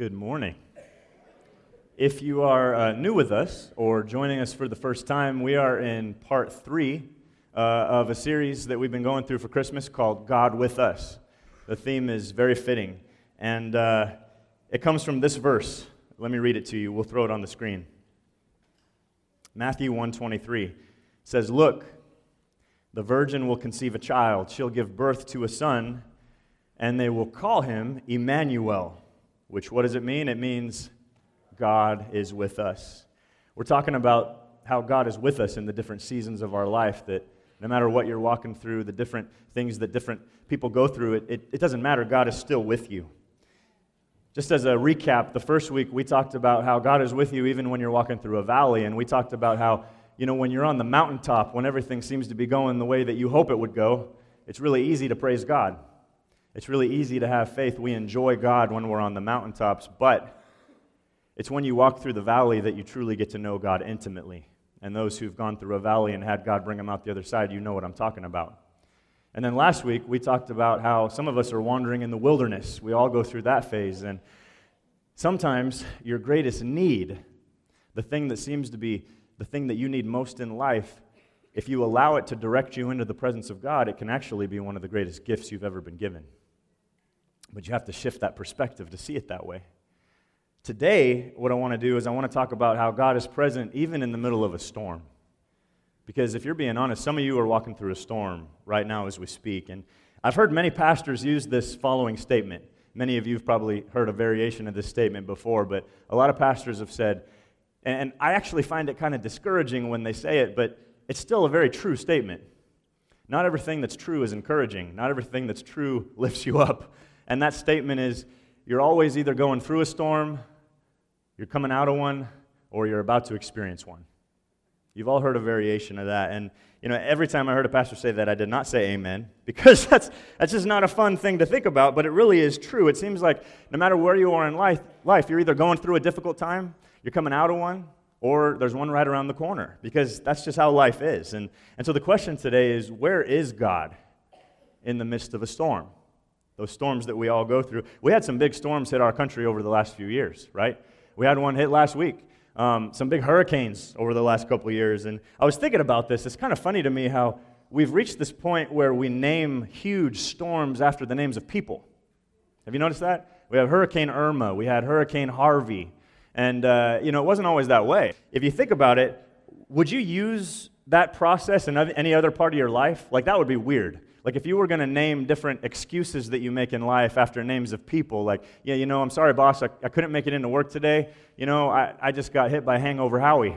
Good morning. If you are new with us or joining us for the first time, we are in part 3 of a series that we've been going through for Christmas called God With Us. The theme is very fitting, and it comes from this verse. Let me read it to you. We'll throw it on the screen. Matthew 1:23 says, "Look, the virgin will conceive a child. She'll give birth to a son, and they will call him Emmanuel." Which, what does it mean? It means God is with us. We're talking about how God is with us in the different seasons of our life, that no matter what you're walking through, the different things that different people go through, it doesn't matter. God is still with you. Just as a recap, the first week we talked about how God is with you even when you're walking through a valley, and we talked about how, you know, when you're on the mountaintop, when everything seems to be going the way that you hope it would go, it's really easy to praise God. It's really easy to have faith. We enjoy God when we're on the mountaintops, but it's when you walk through the valley that you truly get to know God intimately. And those who've gone through a valley and had God bring them out the other side, you know what I'm talking about. And then last week, we talked about how some of us are wandering in the wilderness. We all go through that phase. And sometimes your greatest need, the thing that seems to be the thing that you need most in life, if you allow it to direct you into the presence of God, it can actually be one of the greatest gifts you've ever been given. But you have to shift that perspective to see it that way. Today, what I want to do is I want to talk about how God is present even in the middle of a storm. Because if you're being honest, some of you are walking through a storm right now as we speak. And I've heard many pastors use this following statement. Many of you have probably heard a variation of this statement before, but a lot of pastors have said, and I actually find it kind of discouraging when they say it, but it's still a very true statement. Not everything that's true is encouraging. Not everything that's true lifts you up. And that statement is, you're always either going through a storm, you're coming out of one, or you're about to experience one. You've all heard a variation of that. And, you know, every time I heard a pastor say that, I did not say amen, because that's just not a fun thing to think about, but it really is true. It seems like no matter where you are in life, you're either going through a difficult time, you're coming out of one, or there's one right around the corner, because that's just how life is. And so the question today is, where is God in the midst of a storm? Those storms that we all go through. We had some big storms hit our country over the last few years, right? We had one hit last week. Some big hurricanes over the last couple of years. And I was thinking about this. It's kind of funny to me how we've reached this point where we name huge storms after the names of people. Have you noticed that? We have Hurricane Irma. We had Hurricane Harvey. And, you know, it wasn't always that way. If you think about it, would you use that process in any other part of your life? Like, that would be weird. Like, if you were going to name different excuses that you make in life after names of people, like, yeah, you know, I'm sorry, boss, I couldn't make it into work today. You know, I just got hit by Hangover Howie.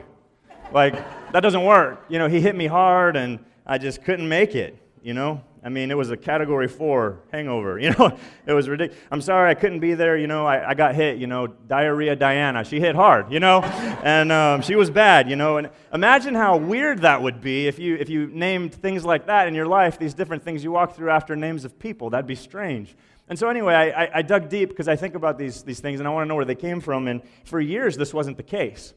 Like, that doesn't work. You know, he hit me hard, and I just couldn't make it, you know. I mean, it was a Category 4 hangover, you know. It was ridiculous. I'm sorry, I couldn't be there, you know. I got hit, you know, Diarrhea Diana. She hit hard, you know, and she was bad, you know. And imagine how weird that would be if you named things like that in your life, these different things you walk through after names of people. That'd be strange. And so anyway, I dug deep because I think about these things, and I want to know where they came from. And for years, this wasn't the case.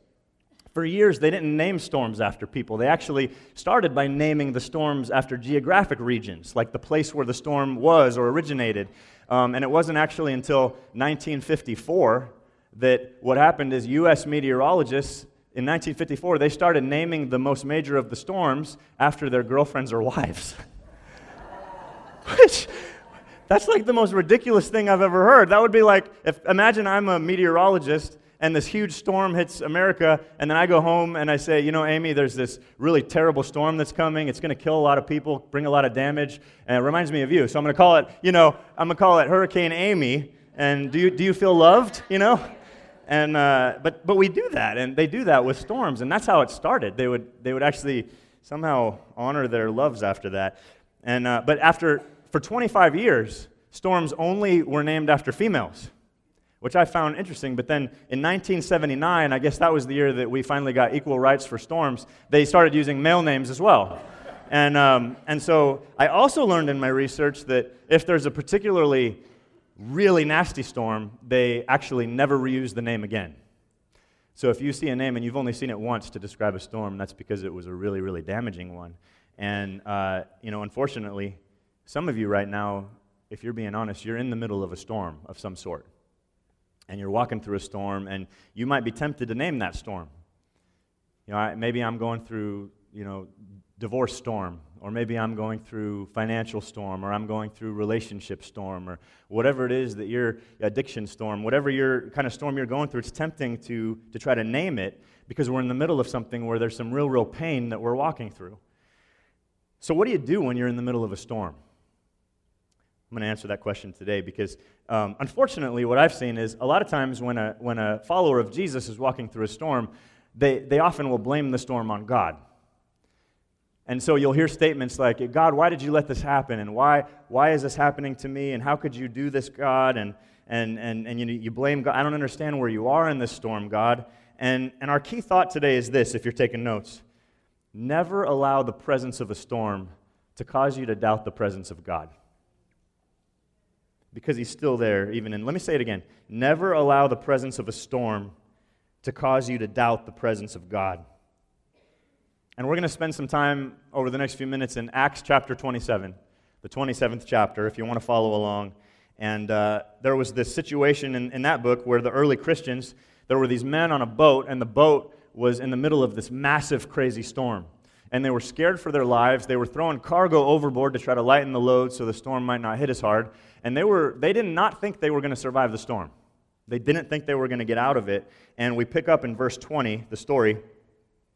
For years, they didn't name storms after people. They actually started by naming the storms after geographic regions, like the place where the storm was or originated. And it wasn't actually until 1954 that what happened is U.S. meteorologists, in 1954, they started naming the most major of the storms after their girlfriends or wives. Which... that's like the most ridiculous thing I've ever heard. That would be like, imagine I'm a meteorologist and this huge storm hits America, and then I go home and I say, you know, Amy, there's this really terrible storm that's coming. It's going to kill a lot of people, bring a lot of damage, and it reminds me of you. So I'm going to call it, you know, I'm going to call it Hurricane Amy, and do you feel loved, you know? And but we do that, and they do that with storms, and that's how it started. They would actually somehow honor their loves after that. And but after... for 25 years, storms only were named after females, which I found interesting. But then in 1979, I guess that was the year that we finally got equal rights for storms, they started using male names as well. And so I also learned in my research that if there's a particularly really nasty storm, they actually never reuse the name again. So if you see a name and you've only seen it once to describe a storm, that's because it was a really, really damaging one. And, you know, unfortunately... some of you right now, if you're being honest, you're in the middle of a storm of some sort. and you're walking through a storm, and you might be tempted to name that storm. You know, maybe I'm going through, divorce storm, or maybe I'm going through financial storm, or I'm going through relationship storm, or whatever it is that your addiction storm, whatever your kind of storm you're going through, it's tempting to try to name it because we're in the middle of something where there's some real pain that we're walking through. So what do you do when you're in the middle of a storm? I'm going to answer that question today because, unfortunately, what I've seen is a lot of times when a follower of Jesus is walking through a storm, they often will blame the storm on God. And so you'll hear statements like, God, why did you let this happen? And why is this happening to me? And how could you do this, God? And you blame God. I don't understand where you are in this storm, God. And our key thought today is this, if you're taking notes. Never allow the presence of a storm to cause you to doubt the presence of God. Because he's still there, let me say it again. Never allow the presence of a storm to cause you to doubt the presence of God. And we're going to spend some time over the next few minutes in Acts chapter 27, the 27th chapter, if you want to follow along. And there was this situation in that book where the early Christians, there were these men on a boat, and the boat was in the middle of this massive, crazy storm. And they were scared for their lives. They were throwing cargo overboard to try to lighten the load so the storm might not hit as hard. And they did not think they were going to survive the storm. They didn't think they were going to get out of it. And we pick up in verse 20, the story,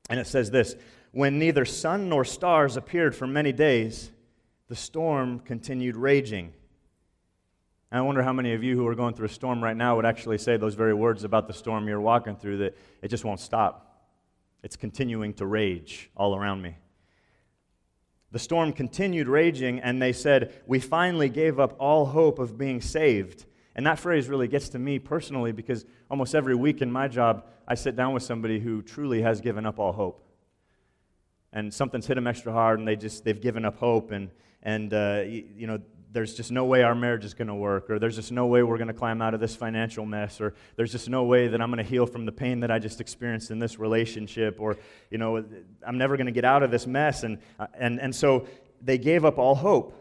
and it says this, "When neither sun nor stars appeared for many days, the storm continued raging." And I wonder how many of you who are going through a storm right now would actually say those very words about the storm you're walking through, that it just won't stop. It's continuing to rage all around me. The storm continued raging, and they said, "We finally gave up all hope of being saved." And that phrase really gets to me personally because almost every week in my job, I sit down with somebody who truly has given up all hope. And something's hit them extra hard, and they've given up hope, and there's just no way our marriage is going to work, or there's just no way we're going to climb out of this financial mess, or there's just no way that I'm going to heal from the pain that I just experienced in this relationship, or I'm never going to get out of this mess, and so they gave up all hope.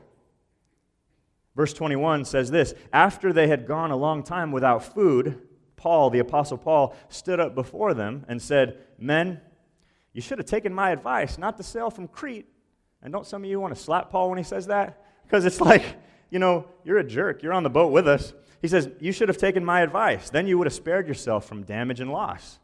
Verse 21 says this, "After they had gone a long time without food, Paul, the Apostle Paul, stood up before them and said, 'Men, you should have taken my advice not to sail from Crete.'" And don't some of you want to slap Paul when he says that? Because it's like, you're a jerk. You're on the boat with us. He says, "You should have taken my advice. Then you would have spared yourself from damage and loss."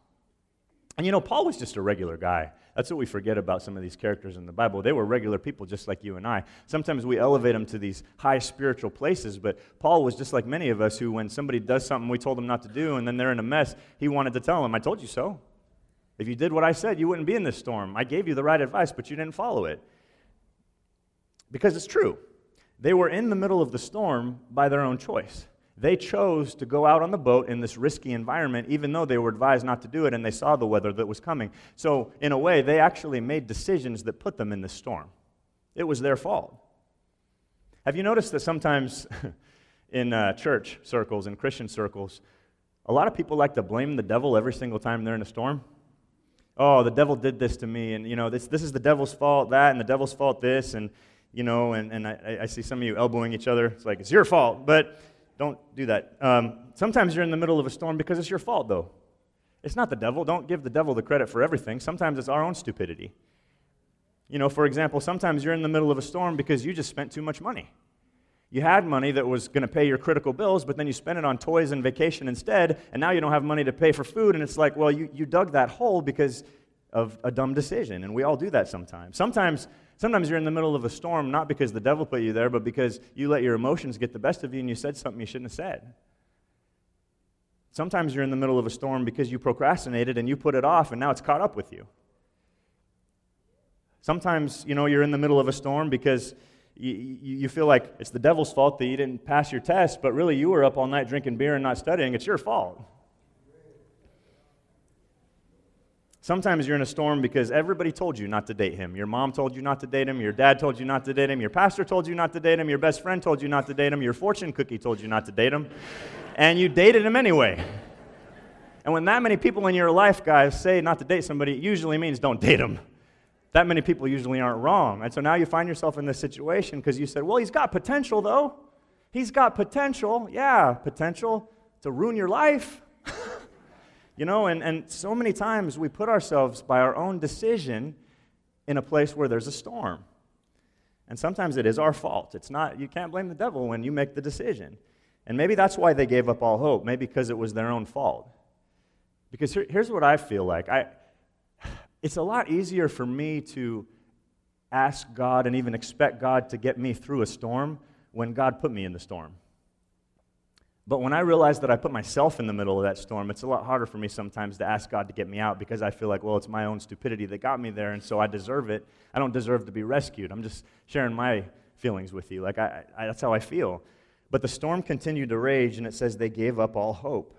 And Paul was just a regular guy. That's what we forget about some of these characters in the Bible. They were regular people just like you and I. Sometimes we elevate them to these high spiritual places, but Paul was just like many of us who, when somebody does something we told them not to do and then they're in a mess, he wanted to tell them, "I told you so. If you did what I said, you wouldn't be in this storm. I gave you the right advice, but you didn't follow it." Because it's true. They were in the middle of the storm by their own choice. They chose to go out on the boat in this risky environment, even though they were advised not to do it, and they saw the weather that was coming. So, in a way, they actually made decisions that put them in this storm. It was their fault. Have you noticed that sometimes in church circles, in Christian circles, a lot of people like to blame the devil every single time they're in a storm? "Oh, the devil did this to me, and this is the devil's fault, that, and the devil's fault, this," and I see some of you elbowing each other. It's like, it's your fault, but don't do that. Sometimes you're in the middle of a storm because it's your fault, though. It's not the devil. Don't give the devil the credit for everything. Sometimes it's our own stupidity. For example, sometimes you're in the middle of a storm because you just spent too much money. You had money that was going to pay your critical bills, but then you spent it on toys and vacation instead, and now you don't have money to pay for food, and it's like, well, you dug that hole because of a dumb decision, and we all do that sometimes. Sometimes you're in the middle of a storm not because the devil put you there, but because you let your emotions get the best of you and you said something you shouldn't have said. Sometimes you're in the middle of a storm because you procrastinated and you put it off, and now it's caught up with you. Sometimes, you're in the middle of a storm because you feel like it's the devil's fault that you didn't pass your test, but really you were up all night drinking beer and not studying. It's your fault. Sometimes you're in a storm because everybody told you not to date him. Your mom told you not to date him. Your dad told you not to date him. Your pastor told you not to date him. Your best friend told you not to date him. Your fortune cookie told you not to date him. And you dated him anyway. And when that many people in your life, guys, say not to date somebody, it usually means don't date him. That many people usually aren't wrong. And so now you find yourself in this situation because you said, well, he's got potential, though. He's got potential. Yeah, potential to ruin your life. You know, and so many times we put ourselves by our own decision in a place where there's a storm. And sometimes it is our fault. It's not, you can't blame the devil when you make the decision. And maybe that's why they gave up all hope, maybe because it was their own fault. Because here's what I feel like. It's a lot easier for me to ask God and even expect God to get me through a storm when God put me in the storm. But when I realize that I put myself in the middle of that storm, it's a lot harder for me sometimes to ask God to get me out because I feel like, well, it's my own stupidity that got me there, and so I deserve it. I don't deserve to be rescued. I'm just sharing my feelings with you. Like, that's how I feel. But the storm continued to rage, and it says they gave up all hope.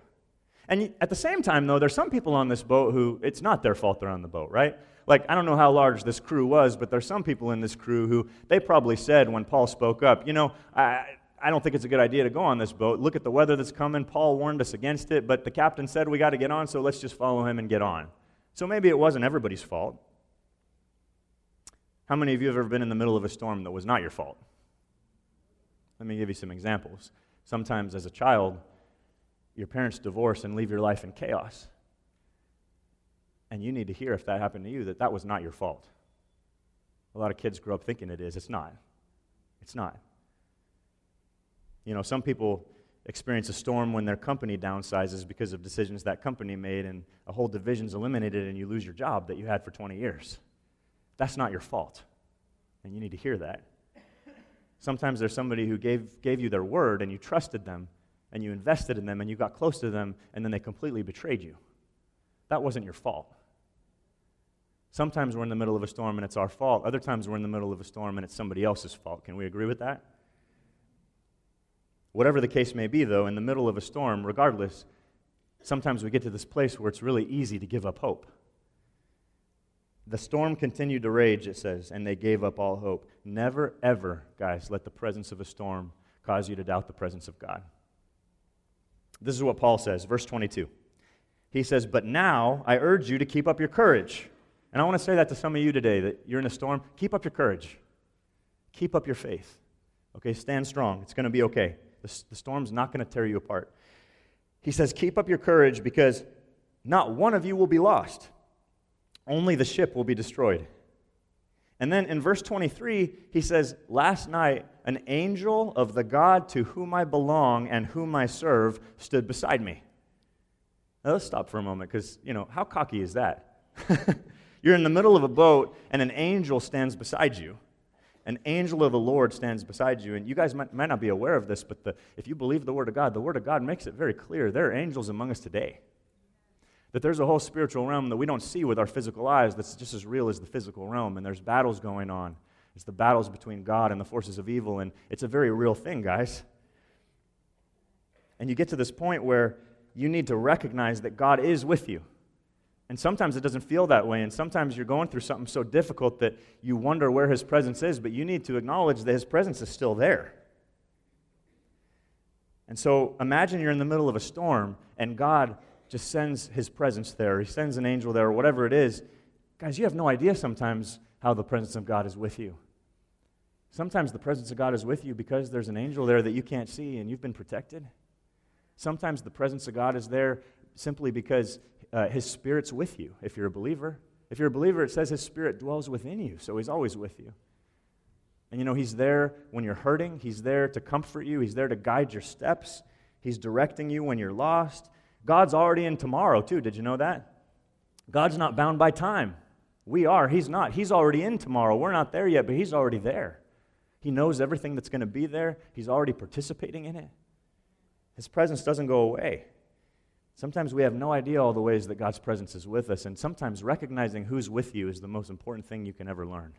And at the same time, though, there's some people on this boat who, it's not their fault they're on the boat, right? Like, I don't know how large this crew was, but there's some people in this crew who, they probably said when Paul spoke up, you know, I don't think it's a good idea to go on this boat. Look at the weather that's coming. Paul warned us against it, but the captain said we got to get on, so let's just follow him and get on. So maybe it wasn't everybody's fault. How many of you have ever been in the middle of a storm that was not your fault? Let me give you some examples. Sometimes as a child, your parents divorce and leave your life in chaos. And you need to hear, if that happened to you, that that was not your fault. A lot of kids grow up thinking it is. It's not. It's not. You know, some people experience a storm when their company downsizes because of decisions that company made, and a whole division's eliminated and you lose your job that you had for 20 years. That's not your fault. And you need to hear that. Sometimes there's somebody who gave you their word and you trusted them, and you invested in them, and you got close to them, and then they completely betrayed you. That wasn't your fault. Sometimes we're in the middle of a storm, and it's our fault. Other times we're in the middle of a storm, and it's somebody else's fault. Can we agree with that? Whatever the case may be, though, in the middle of a storm, regardless, sometimes we get to this place where it's really easy to give up hope. The storm continued to rage, it says, and they gave up all hope. Never, ever, guys, let the presence of a storm cause you to doubt the presence of God. This is what Paul says, verse 22. He says, but now I urge you to keep up your courage. And I want to say that to some of you today, that you're in a storm. Keep up your courage. Keep up your faith. Okay, stand strong. It's going to be okay. The storm's not going to tear you apart. He says, keep up your courage because not one of you will be lost. Only the ship will be destroyed. And then in verse 23, he says, last night, an angel of the God to whom I belong and whom I serve stood beside me. Now, let's stop for a moment because, you know, how cocky is that? You're in the middle of a boat and an angel stands beside you. An angel of the Lord stands beside you. And you guys might not be aware of this, but if you believe the Word of God makes it very clear there are angels among us today. That there's a whole spiritual realm that we don't see with our physical eyes that's just as real as the physical realm. And there's battles going on. It's the battles between God and the forces of evil, and it's a very real thing, guys. And you get to this point where you need to recognize that God is with you. And sometimes it doesn't feel that way, and sometimes you're going through something so difficult that you wonder where His presence is, but you need to acknowledge that His presence is still there. And so imagine you're in the middle of a storm, and God just sends His presence there. He sends an angel there, or whatever it is. Guys, you have no idea sometimes how the presence of God is with you. Sometimes the presence of God is with you because there's an angel there that you can't see and you've been protected. Sometimes the presence of God is there simply because His Spirit's with you if you're a believer. If you're a believer, it says His Spirit dwells within you, so He's always with you. And you know, He's there when you're hurting. He's there to comfort you. He's there to guide your steps. He's directing you when you're lost. God's already in tomorrow, too. Did you know that? God's not bound by time. We are. He's not. He's already in tomorrow. We're not there yet, but He's already there. He knows everything that's going to be there. He's already participating in it. His presence doesn't go away. Sometimes we have no idea all the ways that God's presence is with us, and sometimes recognizing who's with you is the most important thing you can ever learn.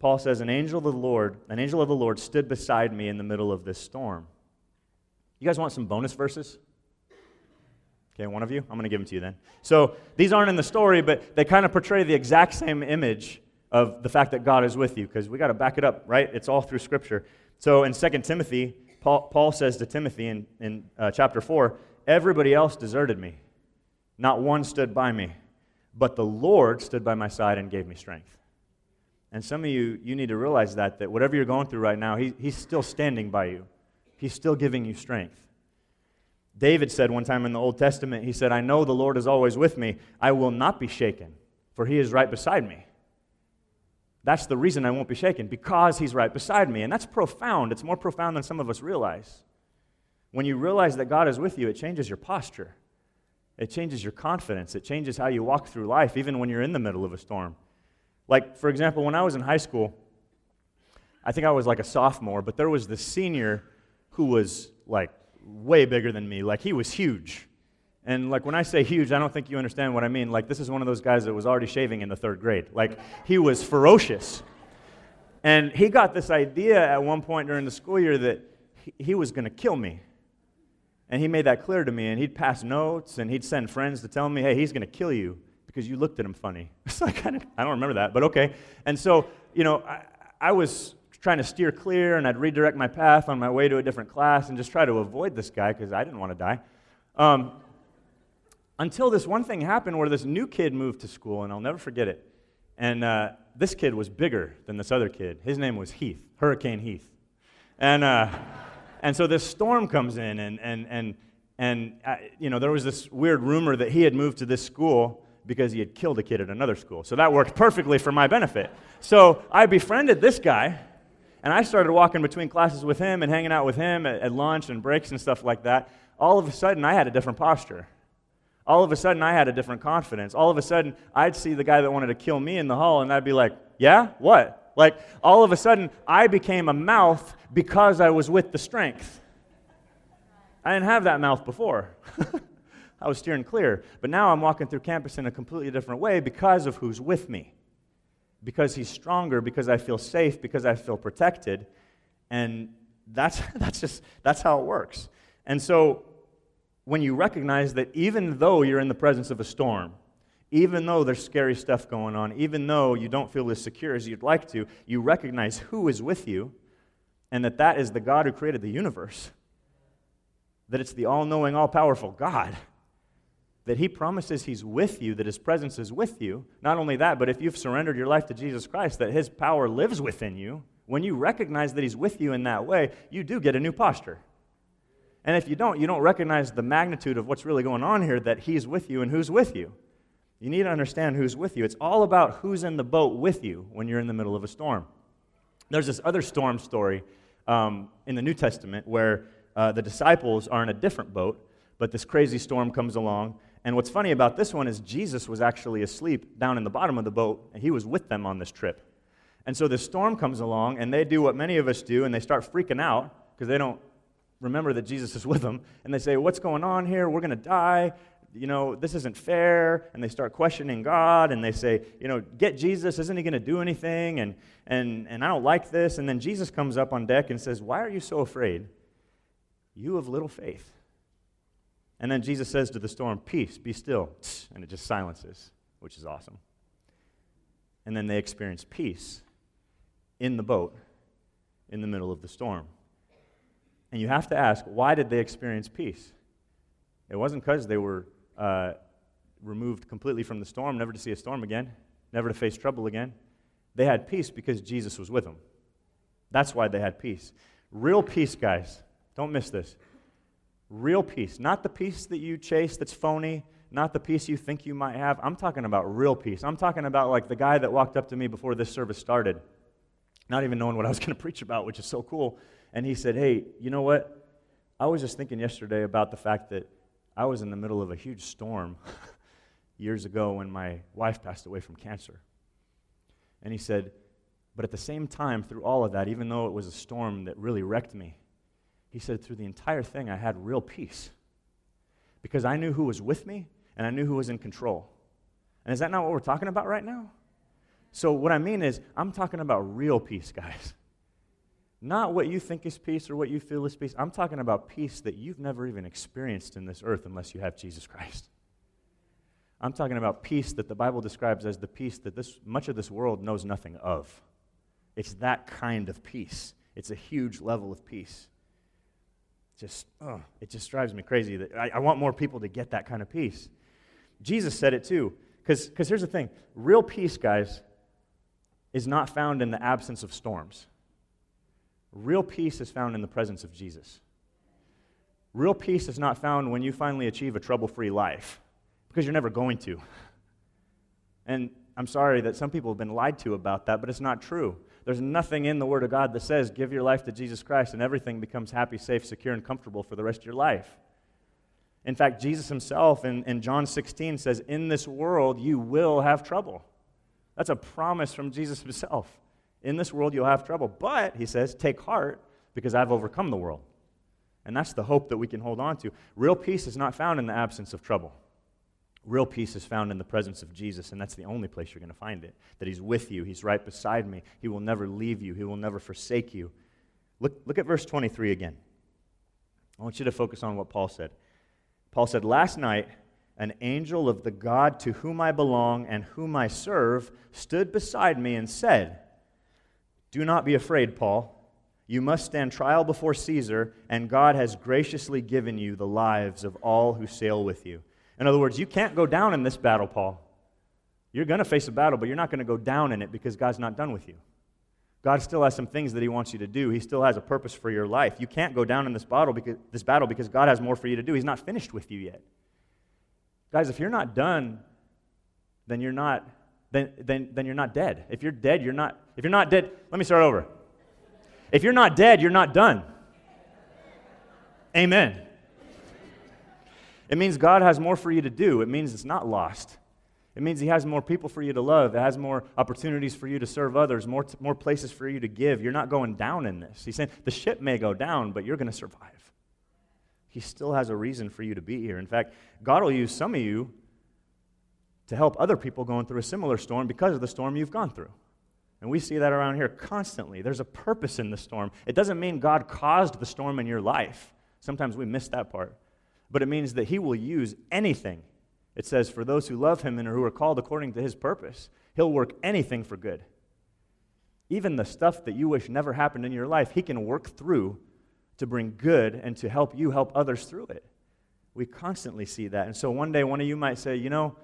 Paul says, an angel of the Lord stood beside me in the middle of this storm. You guys want some bonus verses? Okay, one of you? I'm going to give them to you then. So these aren't in the story, but they kind of portray the exact same image of the fact that God is with you, because we got to back it up, right? It's all through Scripture. So in 2 Timothy, Paul says to Timothy in chapter 4, everybody else deserted me. Not one stood by me, but the Lord stood by my side and gave me strength. And some of you, you need to realize that whatever you're going through right now, He's still standing by you. He's still giving you strength. David said one time in the Old Testament, he said, I know the Lord is always with me. I will not be shaken, for he is right beside me. That's the reason I won't be shaken, because he's right beside me. And that's profound. It's more profound than some of us realize. When you realize that God is with you, it changes your posture. It changes your confidence. It changes how you walk through life, even when you're in the middle of a storm. Like, for example, when I was in high school, I think I was like a sophomore, but there was this senior who was like way bigger than me. Like, he was huge. And like, when I say huge, I don't think you understand what I mean. Like, this is one of those guys that was already shaving in the third grade. Like, he was ferocious. And he got this idea at one point during the school year that he was going to kill me. And he made that clear to me, and he'd pass notes, and he'd send friends to tell me, hey, he's going to kill you because you looked at him funny. It's like, I don't remember that, but okay. And so, you know, I was trying to steer clear, and I'd redirect my path on my way to a different class and just try to avoid this guy because I didn't want to die. Until this one thing happened where this new kid moved to school, and I'll never forget it. And this kid was bigger than this other kid. His name was Heath, Hurricane Heath. And... And so this storm comes in, and you know, there was this weird rumor that he had moved to this school because he had killed a kid at another school. So that worked perfectly for my benefit. So I befriended this guy, and I started walking between classes with him and hanging out with him at lunch and breaks and stuff like that. All of a sudden, I had a different posture. All of a sudden, I had a different confidence. All of a sudden, I'd see the guy that wanted to kill me in the hall, and I'd be like, yeah, what? Like, all of a sudden, I became a mouth because I was with the strength. I didn't have that mouth before. I was steering clear. But now I'm walking through campus in a completely different way because of who's with me. Because he's stronger, because I feel safe, because I feel protected. And that's how it works. And so when you recognize that even though you're in the presence of a storm, even though there's scary stuff going on, even though you don't feel as secure as you'd like to, you recognize who is with you and that is the God who created the universe, that it's the all-knowing, all-powerful God, that He promises He's with you, that His presence is with you. Not only that, but if you've surrendered your life to Jesus Christ, that His power lives within you. When you recognize that He's with you in that way, you do get a new posture. And if you don't, you don't recognize the magnitude of what's really going on here, that He's with you and who's with you. You need to understand who's with you. It's all about who's in the boat with you when you're in the middle of a storm. There's this other storm story in the New Testament where the disciples are in a different boat, but this crazy storm comes along. And what's funny about this one is Jesus was actually asleep down in the bottom of the boat, and He was with them on this trip. And so this storm comes along, and they do what many of us do, and they start freaking out because they don't remember that Jesus is with them. And they say, what's going on here? We're going to die. You know, this isn't fair, and they start questioning God, and they say, you know, get Jesus, isn't He going to do anything, and I don't like this, and then Jesus comes up on deck and says, why are you so afraid? You have little faith. And then Jesus says to the storm, peace, be still, and it just silences, which is awesome. And then they experience peace in the boat, in the middle of the storm. And you have to ask, why did they experience peace? It wasn't because they were removed completely from the storm, never to see a storm again, never to face trouble again. They had peace because Jesus was with them. That's why they had peace. Real peace, guys. Don't miss this. Real peace. Not the peace that you chase that's phony, not the peace you think you might have. I'm talking about real peace. I'm talking about like the guy that walked up to me before this service started, not even knowing what I was going to preach about, which is so cool. And he said, hey, you know what? I was just thinking yesterday about the fact that I was in the middle of a huge storm years ago when my wife passed away from cancer. And he said, but at the same time, through all of that, even though it was a storm that really wrecked me, he said, through the entire thing, I had real peace because I knew who was with me and I knew who was in control. And is that not what we're talking about right now? So what I mean is, I'm talking about real peace, guys. Not what you think is peace or what you feel is peace. I'm talking about peace that you've never even experienced in this earth unless you have Jesus Christ. I'm talking about peace that the Bible describes as the peace that much of this world knows nothing of. It's that kind of peace. It's a huge level of peace. It just drives me crazy. That I want more people to get that kind of peace. Jesus said it too. Because here's the thing. Real peace, guys, is not found in the absence of storms. Real peace is found in the presence of Jesus. Real peace is not found when you finally achieve a trouble-free life, because you're never going to. And I'm sorry that some people have been lied to about that, but it's not true. There's nothing in the Word of God that says, give your life to Jesus Christ and everything becomes happy, safe, secure, and comfortable for the rest of your life. In fact, Jesus himself in John 16 says, in this world you will have trouble. That's a promise from Jesus himself. In this world you'll have trouble, but, he says, take heart, because I've overcome the world. And that's the hope that we can hold on to. Real peace is not found in the absence of trouble. Real peace is found in the presence of Jesus, and that's the only place you're going to find it, that he's with you, he's right beside me, he will never leave you, he will never forsake you. Look at verse 23 again. I want you to focus on what Paul said. Paul said, last night, an angel of the God to whom I belong and whom I serve stood beside me and said, do not be afraid, Paul. You must stand trial before Caesar, and God has graciously given you the lives of all who sail with you. In other words, you can't go down in this battle, Paul. You're going to face a battle, but you're not going to go down in it because God's not done with you. God still has some things that he wants you to do. He still has a purpose for your life. You can't go down in this battle because God has more for you to do. He's not finished with you yet. Guys, if you're not done, then you're not then you're not dead. If you're dead, you're not. If you're not dead, let me start over. If you're not dead, you're not done. Amen. It means God has more for you to do. It means it's not lost. It means he has more people for you to love. It has more opportunities for you to serve others, more places for you to give. You're not going down in this. He's saying the ship may go down, but you're going to survive. He still has a reason for you to be here. In fact, God will use some of you to help other people going through a similar storm because of the storm you've gone through. And we see that around here constantly. There's a purpose in the storm. It doesn't mean God caused the storm in your life. Sometimes we miss that part. But it means that he will use anything. It says, for those who love him and who are called according to his purpose, he'll work anything for good. Even the stuff that you wish never happened in your life, he can work through to bring good and to help you help others through it. We constantly see that. And so one day, one of you might say, you know,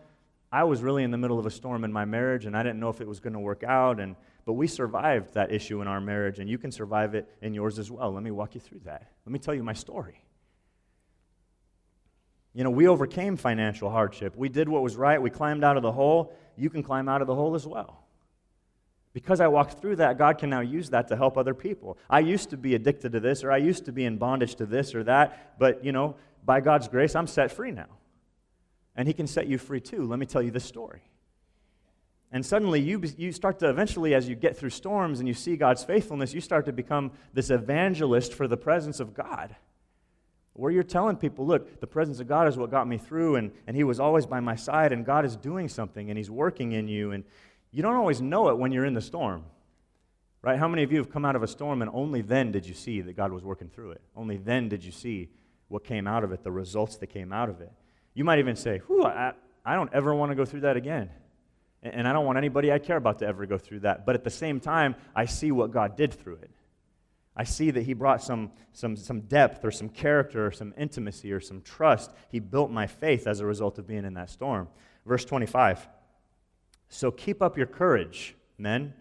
I was really in the middle of a storm in my marriage, and I didn't know if it was going to work out, but we survived that issue in our marriage, and you can survive it in yours as well. Let me walk you through that. Let me tell you my story. You know, we overcame financial hardship. We did what was right. We climbed out of the hole. You can climb out of the hole as well. Because I walked through that, God can now use that to help other people. I used to be addicted to this, or I used to be in bondage to this or that, but, you know, by God's grace, I'm set free now. And he can set you free too. Let me tell you this story. And suddenly you start to eventually, as you get through storms and you see God's faithfulness, you start to become this evangelist for the presence of God, where you're telling people, look, the presence of God is what got me through, and he was always by my side, and God is doing something, and he's working in you, and you don't always know it when you're in the storm, right? How many of you have come out of a storm, and only then did you see that God was working through it? Only then did you see what came out of it, the results that came out of it. You might even say, whew, I don't ever want to go through that again, and I don't want anybody I care about to ever go through that, but at the same time, I see what God did through it. I see that he brought some depth or some character or some intimacy or some trust. He built my faith as a result of being in that storm. Verse 25, so keep up your courage, men.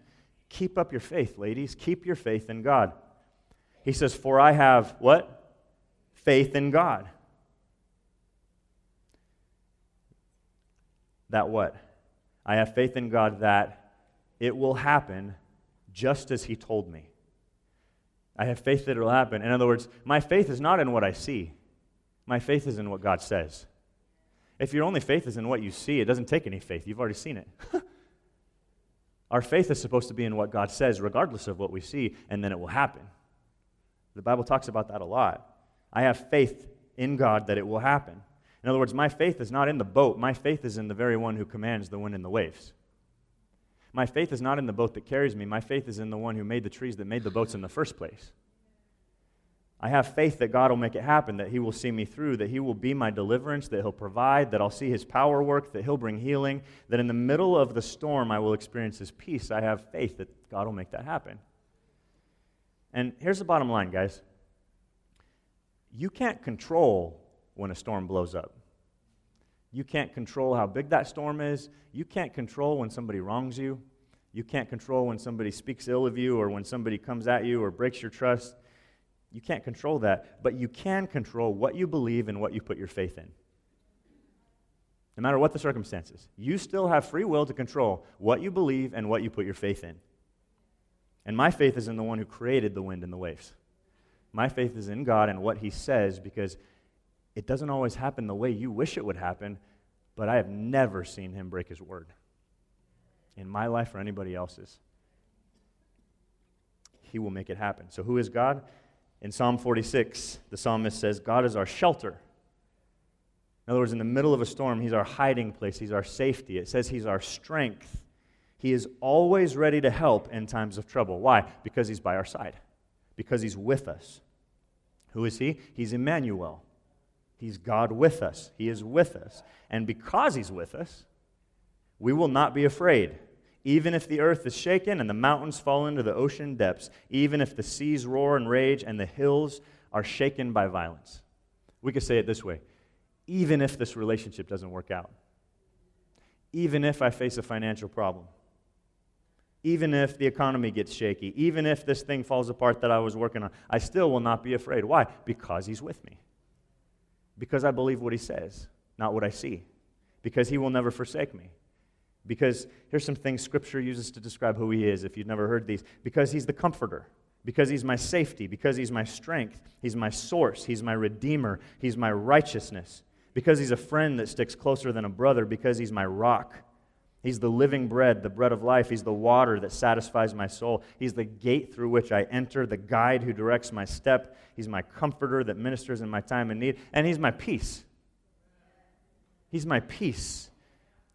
Keep up your faith, ladies. Keep your faith in God. He says, for I have, what? Faith in God. That what? I have faith in God that it will happen just as he told me. I have faith that it will happen. In other words, my faith is not in what I see. My faith is in what God says. If your only faith is in what you see, it doesn't take any faith. You've already seen it. Our faith is supposed to be in what God says, regardless of what we see, and then it will happen. The Bible talks about that a lot. I have faith in God that it will happen. In other words, my faith is not in the boat. My faith is in the very one who commands the wind and the waves. My faith is not in the boat that carries me. My faith is in the one who made the trees that made the boats in the first place. I have faith that God will make it happen, that he will see me through, that he will be my deliverance, that he'll provide, that I'll see his power work, that he'll bring healing, that in the middle of the storm I will experience his peace. I have faith that God will make that happen. And here's the bottom line, guys. You can't control when a storm blows up. You can't control how big that storm is. You can't control when somebody wrongs you. You can't control when somebody speaks ill of you or when somebody comes at you or breaks your trust. You can't control that, but you can control what you believe and what you put your faith in. No matter what the circumstances, you still have free will to control what you believe and what you put your faith in. And my faith is in the one who created the wind and the waves. My faith is in God and what He says, because it doesn't always happen the way you wish it would happen, but I have never seen Him break His word in my life or anybody else's. He will make it happen. So who is God? In Psalm 46, the psalmist says, God is our shelter. In other words, in the middle of a storm, He's our hiding place. He's our safety. It says He's our strength. He is always ready to help in times of trouble. Why? Because He's by our side. Because He's with us. Who is He? He's Emmanuel. He's God with us. He is with us. And because He's with us, we will not be afraid. Even if the earth is shaken and the mountains fall into the ocean depths, even if the seas roar and rage and the hills are shaken by violence. We could say it this way. Even if this relationship doesn't work out, even if I face a financial problem, even if the economy gets shaky, even if this thing falls apart that I was working on, I still will not be afraid. Why? Because He's with me. Because I believe what He says, not what I see. Because He will never forsake me. Because here's some things Scripture uses to describe who He is, if you've never heard these. Because He's the comforter. Because He's my safety. Because He's my strength. He's my source. He's my redeemer. He's my righteousness. Because He's a friend that sticks closer than a brother. Because He's my rock. He's the living bread, the bread of life. He's the water that satisfies my soul. He's the gate through which I enter, the guide who directs my step. He's my comforter that ministers in my time of need. And He's my peace. He's my peace.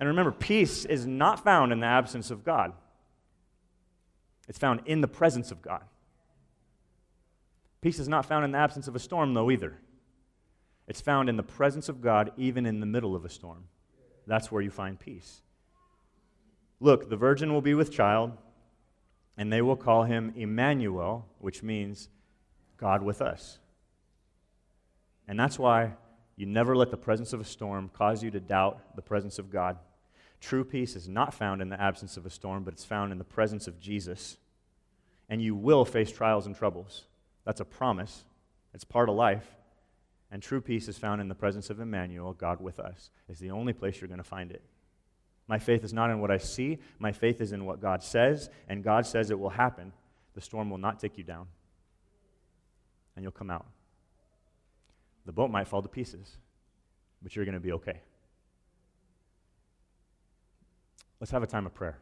And remember, peace is not found in the absence of God. It's found in the presence of God. Peace is not found in the absence of a storm, though, either. It's found in the presence of God, even in the middle of a storm. That's where you find peace. Look, the virgin will be with child, and they will call Him Emmanuel, which means God with us. And that's why you never let the presence of a storm cause you to doubt the presence of God. True peace is not found in the absence of a storm, but it's found in the presence of Jesus. And you will face trials and troubles. That's a promise. It's part of life. And true peace is found in the presence of Emmanuel, God with us. It's the only place you're going to find it. My faith is not in what I see. My faith is in what God says, and God says it will happen. The storm will not take you down, and you'll come out. The boat might fall to pieces, but you're going to be okay. Let's have a time of prayer.